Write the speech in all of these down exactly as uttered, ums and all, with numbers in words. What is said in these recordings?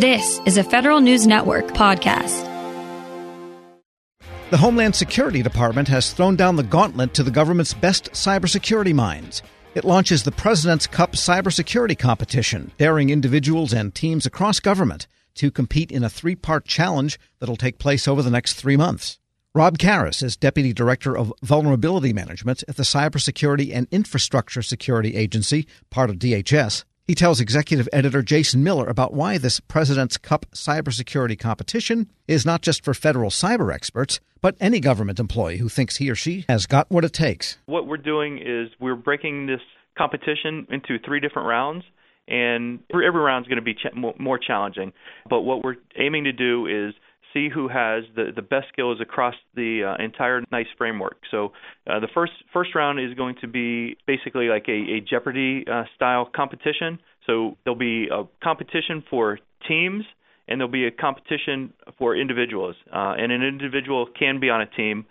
This is a Federal News Network podcast. The Homeland Security Department has thrown down the gauntlet to the government's best cybersecurity minds. It launches the President's Cup Cybersecurity Competition, daring individuals and teams across government to compete in a three-part challenge that'll take place over the next three months. Rob Karras is Deputy Director of Vulnerability Management at the Cybersecurity and Infrastructure Security Agency, part of D H S. He tells executive editor Jason Miller about why this President's Cup cybersecurity competition is not just for federal cyber experts, but any government employee who thinks he or she has got what it takes. What we're doing is we're breaking this competition into three different rounds, and every round is going to be ch- more challenging. But what we're aiming to do is see who has the, the best skills across the uh, entire NICE framework. So uh, the first first round is going to be basically like a, a Jeopardy-style uh, competition. So there'll be a competition for teams, and there'll be a competition for individuals. Uh, and an individual can be on a team.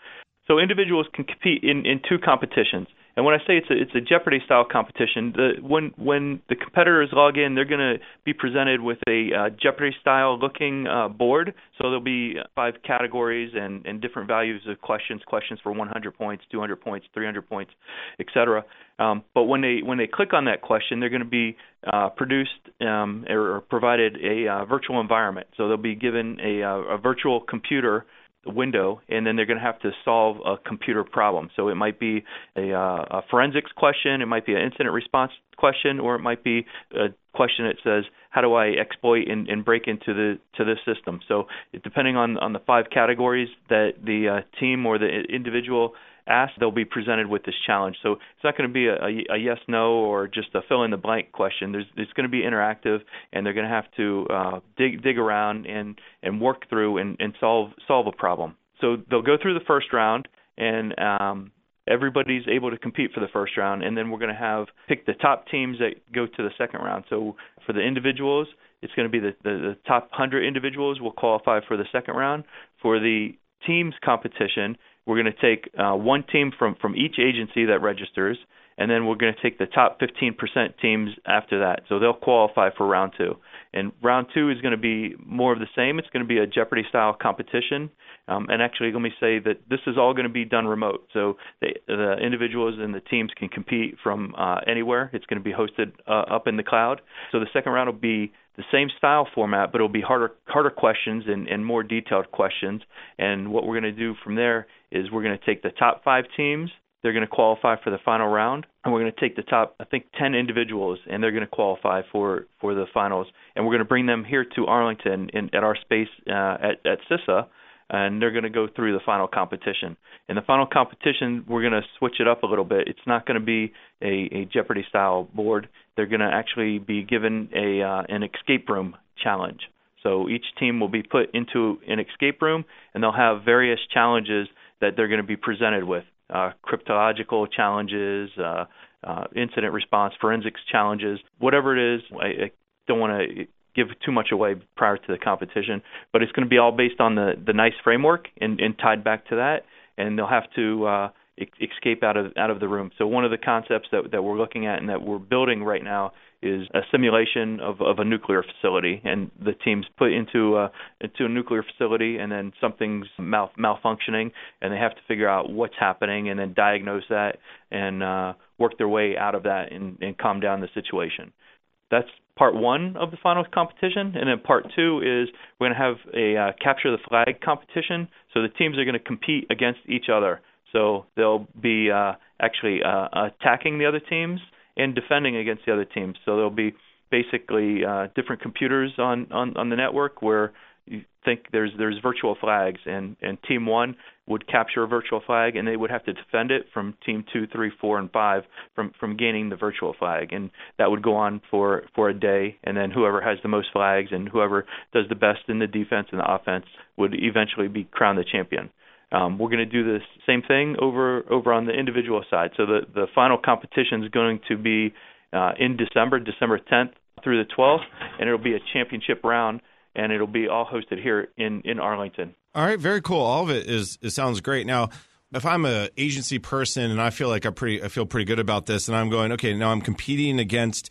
So individuals can compete in, in two competitions. And when I say it's a, it's a Jeopardy-style competition, the, when when the competitors log in, they're going to be presented with a uh, Jeopardy-style-looking uh, board. So there'll be five categories and, and different values of questions, questions for one hundred points, two hundred points, three hundred points, et cetera. Um, but when they when they click on that question, they're going to be uh, produced um, or provided a uh, virtual environment. So they'll be given a, a virtual computer window, and then they're going to have to solve a computer problem. So it might be a, uh, a forensics question, it might be an incident response question, or it might be a question that says, how do I exploit and, and break into the to this system? So it, depending on, on the five categories that the uh, team or the individual asks, they'll be presented with this challenge. So it's not going to be a, a yes, no, or just a fill-in-the-blank question. There's, it's going to be interactive, and they're going to have to uh, dig dig around and, and work through and, and solve solve a problem. So they'll go through the first round, and um, everybody's able to compete for the first round, and then we're going to have pick the top teams that go to the second round. So for the individuals, it's going to be the, the, the top one hundred individuals will qualify for the second round. For the teams competition, we're going to take uh, one team from, from each agency that registers, and then we're going to take the top fifteen percent teams after that. So they'll qualify for round two. And round two is going to be more of the same. It's going to be a Jeopardy-style competition. Um, and actually, let me say that this is all going to be done remote. So they, the individuals and the teams can compete from uh, anywhere. It's going to be hosted uh, up in the cloud. So the second round will be the same style format, but it'll be harder harder questions and, and more detailed questions. And what we're going to do from there is we're going to take the top five teams. They're going to qualify for the final round, and we're going to take the top, I think, ten individuals, and they're going to qualify for, for the finals. And we're going to bring them here to Arlington in, at our space uh, at, at C I S A, and they're going to go through the final competition. In the final competition, we're going to switch it up a little bit. It's not going to be a, a Jeopardy-style board. They're going to actually be given a uh, an escape room challenge. So each team will be put into an escape room, and they'll have various challenges that they're going to be presented with. Uh, cryptological challenges, uh, uh, incident response, forensics challenges, whatever it is. I, I don't want to give too much away prior to the competition, but it's going to be all based on the, the NICE framework and, and tied back to that, and they'll have to uh, e- escape out of out of the room. So one of the concepts that, that we're looking at and that we're building right now is a simulation of, of a nuclear facility, and the team's put into a, into a nuclear facility, and then something's mal- malfunctioning, and they have to figure out what's happening and then diagnose that and uh, work their way out of that and, and calm down the situation. That's part one of the finals competition, and then part two is we're going to have a uh, capture the flag competition, so the teams are going to compete against each other. So they'll be uh, actually uh, attacking the other teams and defending against the other teams. So there'll be basically uh, different computers on, on, on the network where you think there's there's virtual flags, and, and Team one would capture a virtual flag, and they would have to defend it from Team two, three, four, and five from, from gaining the virtual flag. And that would go on for, for a day, and then whoever has the most flags and whoever does the best in the defense and the offense would eventually be crowned the champion. Um, we're going to do the same thing over over on the individual side. So the, the final competition is going to be uh, in December, December tenth through the twelfth, and it'll be a championship round, and it'll be all hosted here in, in Arlington. All right, very cool. All of it is it sounds great. Now, if I'm an agency person and I feel like I pretty I feel pretty good about this, and I'm going, okay, now I'm competing against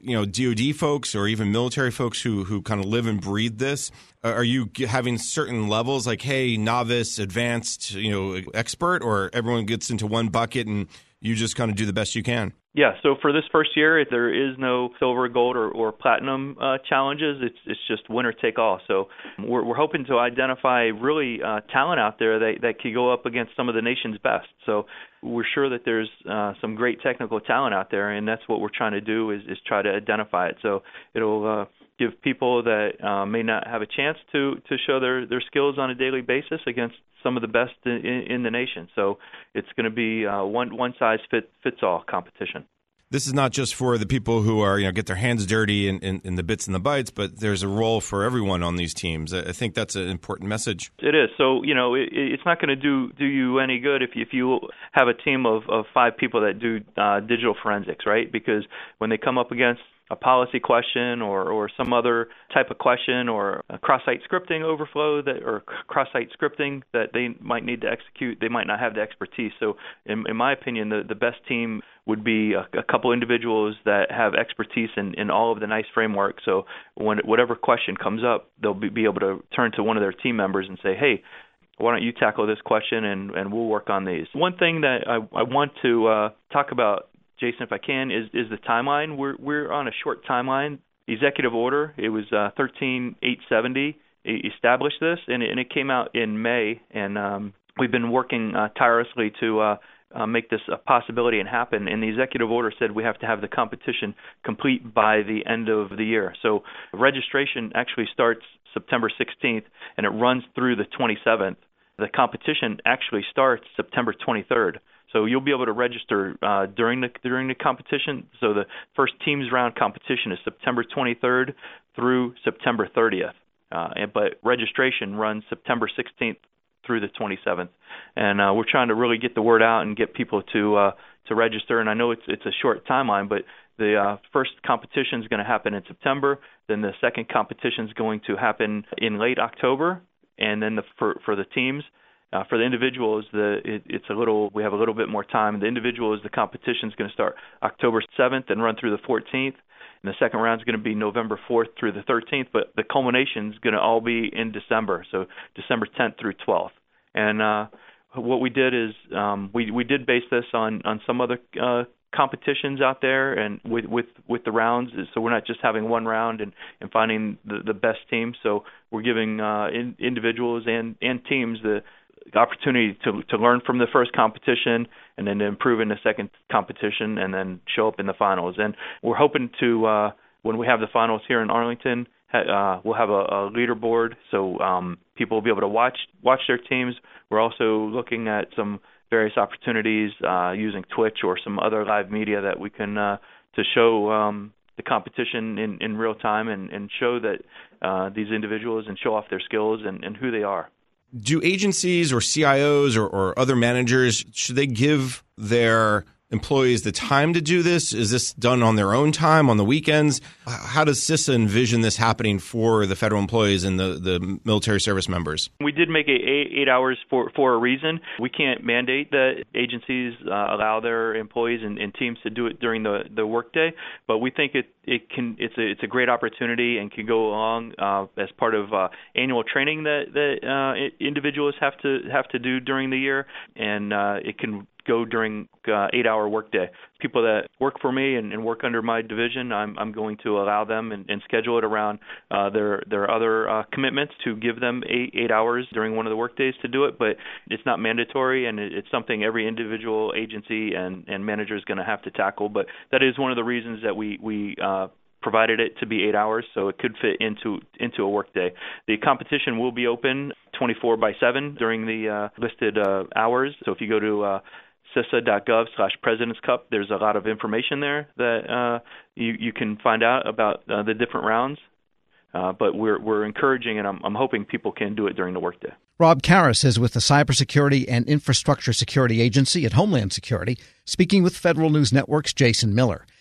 you know, D O D folks or even military folks who who kind of live and breathe this? Are you having certain levels like, hey, novice, advanced, you know, expert, or everyone gets into one bucket and you just kind of do the best you can? Yeah. So for this first year, there is no silver, gold, or, or platinum uh, challenges. It's it's just winner take all. So we're we're hoping to identify really uh, talent out there that that could go up against some of the nation's best. So we're sure that there's uh, some great technical talent out there, and that's what we're trying to do is, is try to identify it. So it'll uh, give people that uh, may not have a chance to to show their, their skills on a daily basis against some of the best in, in the nation. So it's going to be uh, one one size fit, fits all competition. This is not just for the people who are, you know, get their hands dirty in, in, in the bits and the bytes, but there's a role for everyone on these teams. I think that's an important message. It is. So, you know, it, it's not going to do, do you any good if, if you have a team of, of five people that do uh, digital forensics, right? Because when they come up against a policy question or, or some other type of question or a cross-site scripting overflow that or cross-site scripting that they might need to execute, they might not have the expertise. So in, in my opinion, the, the best team would be a, a couple individuals that have expertise in, in all of the NICE framework. So when whatever question comes up, they'll be, be able to turn to one of their team members and say, hey, why don't you tackle this question and, and we'll work on these. One thing that I, I want to uh, talk about, Jason, if I can, is is the timeline. We're we're on a short timeline. Executive order, it was uh, thirteen eight seventy, established this, and it, and it came out in May. And um, we've been working uh, tirelessly to uh, uh, make this a possibility and happen. And the executive order said we have to have the competition complete by the end of the year. So registration actually starts September sixteenth, and it runs through the twenty-seventh. The competition actually starts September twenty-third. So you'll be able to register uh, during the during the competition. So the first teams round competition is September twenty-third through September thirtieth, uh, and, but registration runs September sixteenth through the twenty-seventh. And uh, we're trying to really get the word out and get people to uh, to register. And I know it's it's a short timeline, but the uh, first competition is going to happen in September. Then the second competition is going to happen in late October, and then the, for for the teams. Uh, for the individuals, the it, it's a little. We have a little bit more time. The individuals, the competition is going to start October seventh and run through the fourteenth, and the second round is going to be November fourth through the thirteenth. But the culmination is going to all be in December, so December tenth through twelfth. And uh, what we did is um, we we did base this on on some other uh, competitions out there, and with, with with the rounds. So we're not just having one round and, and finding the, the best team. So we're giving uh, in, individuals and and teams the opportunity to to learn from the first competition and then to improve in the second competition and then show up in the finals. And we're hoping to, uh, when we have the finals here in Arlington, uh, we'll have a, a leaderboard so um, people will be able to watch watch their teams. We're also looking at some various opportunities uh, using Twitch or some other live media that we can uh, to show um, the competition in, in real time and, and show that uh, these individuals and show off their skills and, and who they are. Do agencies or C I Os or, or other managers, should they give their employees the time to do this? Is this done on their own time, on the weekends? How does CISA envision this happening for the federal employees and the, the military service members? We did make it eight, eight hours for, for a reason. We can't mandate that agencies uh, allow their employees and, and teams to do it during the, the workday, but we think it, it can it's a it's a great opportunity and can go along uh, as part of uh, annual training that that uh, individuals have to have to do during the year, and uh, it can go during uh, eight-hour workday. People that work for me and, and work under my division, I'm, I'm going to allow them and, and schedule it around uh, their their other uh, commitments to give them eight, eight hours during one of the workdays to do it, but it's not mandatory, and it, it's something every individual agency and, and manager is going to have to tackle. But that is one of the reasons that we, we uh, provided it to be eight hours, so it could fit into into a workday. The competition will be open twenty-four by seven during the uh, listed uh, hours, so if you go to uh, C I S A dot gov slash President's Cup. There's a lot of information there that uh, you, you can find out about uh, the different rounds. Uh, but we're we're encouraging, and I'm, I'm hoping people can do it during the workday. Rob Karras is with the Cybersecurity and Infrastructure Security Agency at Homeland Security, speaking with Federal News Network's Jason Miller.